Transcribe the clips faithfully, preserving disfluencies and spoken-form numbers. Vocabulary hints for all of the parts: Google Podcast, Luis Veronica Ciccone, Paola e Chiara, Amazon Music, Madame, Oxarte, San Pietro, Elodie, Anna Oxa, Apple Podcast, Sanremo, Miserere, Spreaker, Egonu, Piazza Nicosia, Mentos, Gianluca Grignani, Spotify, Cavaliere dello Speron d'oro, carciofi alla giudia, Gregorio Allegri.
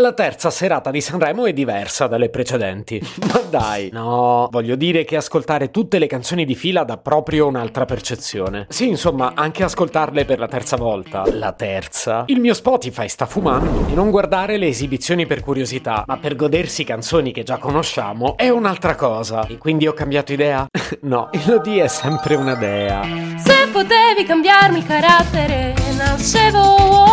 La terza serata di Sanremo è diversa dalle precedenti. Ma dai, no, voglio dire che ascoltare tutte le canzoni di fila dà proprio un'altra percezione. Sì, insomma, anche ascoltarle per la terza volta. La terza. Il mio Spotify sta fumando e non guardare le esibizioni per curiosità, ma per godersi canzoni che già conosciamo è un'altra cosa. E quindi ho cambiato idea? No, Elodie è sempre una dea. Se potevi cambiarmi il carattere nascevo word.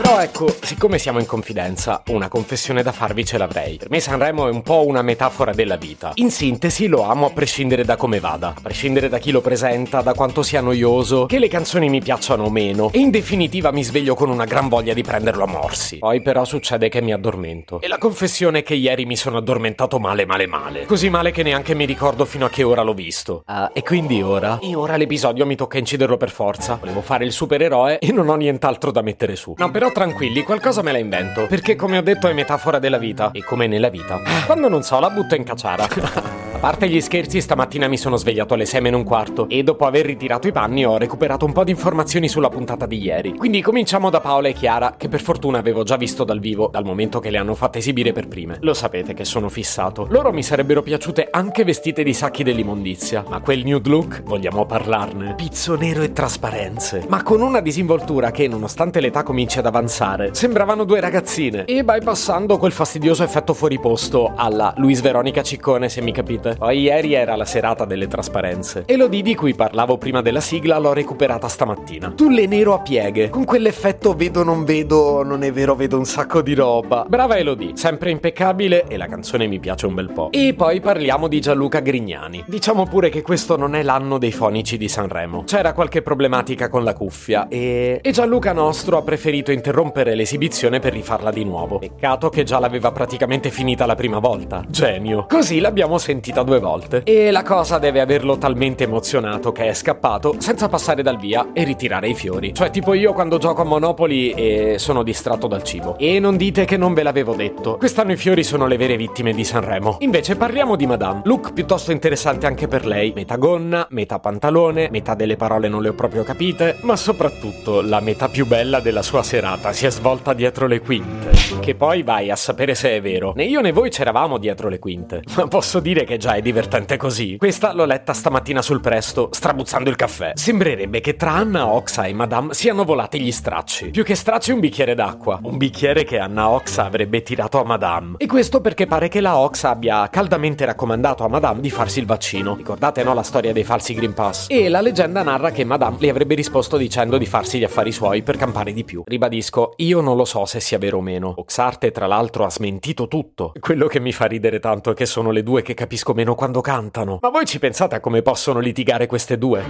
Però ecco, siccome siamo in confidenza, una confessione da farvi ce l'avrei. Per me Sanremo è un po' una metafora della vita. In sintesi lo amo a prescindere da come vada, a prescindere da chi lo presenta, da quanto sia noioso, che le canzoni mi piacciono o meno, e in definitiva mi sveglio con una gran voglia di prenderlo a morsi. Poi però succede che mi addormento. E la confessione è che ieri mi sono addormentato male male male. Così male che neanche mi ricordo fino a che ora l'ho visto. Ah, e quindi ora? E ora l'episodio mi tocca inciderlo per forza. Volevo fare il supereroe e non ho nient'altro da mettere su. No, però tranquilli, qualcosa me la invento, perché come ho detto è metafora della vita, e come nella vita, quando non so la butto in caciara. A parte gli scherzi, stamattina mi sono svegliato alle sei meno un quarto e dopo aver ritirato i panni ho recuperato un po' di informazioni sulla puntata di ieri. Quindi cominciamo da Paola e Chiara, che per fortuna avevo già visto dal vivo dal momento che le hanno fatte esibire per prime. Lo sapete che sono fissato. Loro mi sarebbero piaciute anche vestite di sacchi dell'immondizia, ma quel nude look, vogliamo parlarne? Pizzo nero e trasparenze, ma con una disinvoltura che, nonostante l'età cominci ad avanzare, sembravano due ragazzine, e bypassando quel fastidioso effetto fuori posto alla Luis Veronica Ciccone, se mi capite. Poi ieri era la serata delle trasparenze. Elodie, di cui parlavo prima della sigla, l'ho recuperata stamattina. Tulle nero a pieghe, con quell'effetto vedo non vedo, non è vero vedo un sacco di roba. Brava Elodie, sempre impeccabile, e la canzone mi piace un bel po'. E poi parliamo di Gianluca Grignani. Diciamo pure che questo non è l'anno dei fonici di Sanremo. C'era qualche problematica con la cuffia e... e Gianluca nostro ha preferito interrompere rompere l'esibizione per rifarla di nuovo. Peccato che già l'aveva praticamente finita la prima volta. Genio. Così l'abbiamo sentita due volte. E la cosa deve averlo talmente emozionato che è scappato senza passare dal via e ritirare i fiori. Cioè tipo io quando gioco a Monopoli e sono distratto dal cibo. E non dite che non ve l'avevo detto. Quest'anno i fiori sono le vere vittime di Sanremo. Invece parliamo di Madame. Look piuttosto interessante anche per lei. Metà gonna, metà pantalone, metà delle parole non le ho proprio capite, ma soprattutto la metà più bella della sua serata si è svolta dietro le quinte, che poi vai a sapere se è vero. Né io né voi c'eravamo dietro le quinte, ma posso dire che già è divertente così. Questa l'ho letta stamattina sul Presto, strabuzzando il caffè. Sembrerebbe che tra Anna Oxa e Madame siano volati gli stracci. Più che stracci, un bicchiere d'acqua. Un bicchiere che Anna Oxa avrebbe tirato a Madame. E questo perché pare che la Oxa abbia caldamente raccomandato a Madame di farsi il vaccino. Ricordate, no, la storia dei falsi Green Pass? E la leggenda narra che Madame le avrebbe risposto dicendo di farsi gli affari suoi per campare di più. Ribadisco, io non lo so se sia vero o meno. Oxarte tra l'altro ha smentito tutto. Quello che mi fa ridere tanto è che sono le due che capisco meno quando cantano. Ma voi ci pensate a come possono litigare queste due?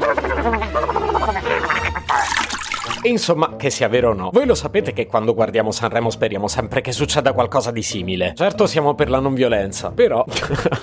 E insomma, che sia vero o no, voi lo sapete che quando guardiamo Sanremo speriamo sempre che succeda qualcosa di simile. Certo siamo per la non violenza, però...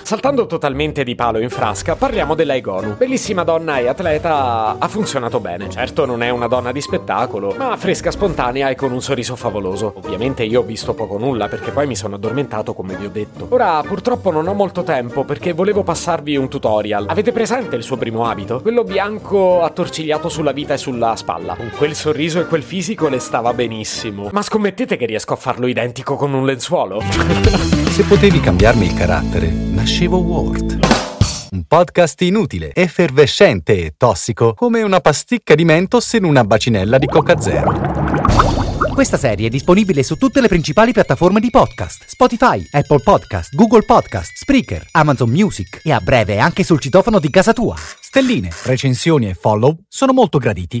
Saltando totalmente di palo in frasca, parliamo della Egonu. Bellissima donna e atleta, ha funzionato bene. Certo non è una donna di spettacolo, ma fresca, spontanea e con un sorriso favoloso. Ovviamente io ho visto poco nulla perché poi mi sono addormentato, come vi ho detto. Ora, purtroppo non ho molto tempo perché volevo passarvi un tutorial. Avete presente il suo primo abito? Quello bianco attorcigliato sulla vita e sulla spalla. Con quel sorriso e quel fisico le stava benissimo. Ma scommettete che riesco a farlo identico con un lenzuolo? Se potevi cambiarmi il carattere, nascevo word. Un podcast inutile, effervescente e tossico, come una pasticca di Mentos in una bacinella di Coca Zero. Questa serie è disponibile su tutte le principali piattaforme di podcast: Spotify, Apple Podcast, Google Podcast, Spreaker, Amazon Music e a breve anche sul citofono di casa tua. Stelline, recensioni e follow sono molto graditi.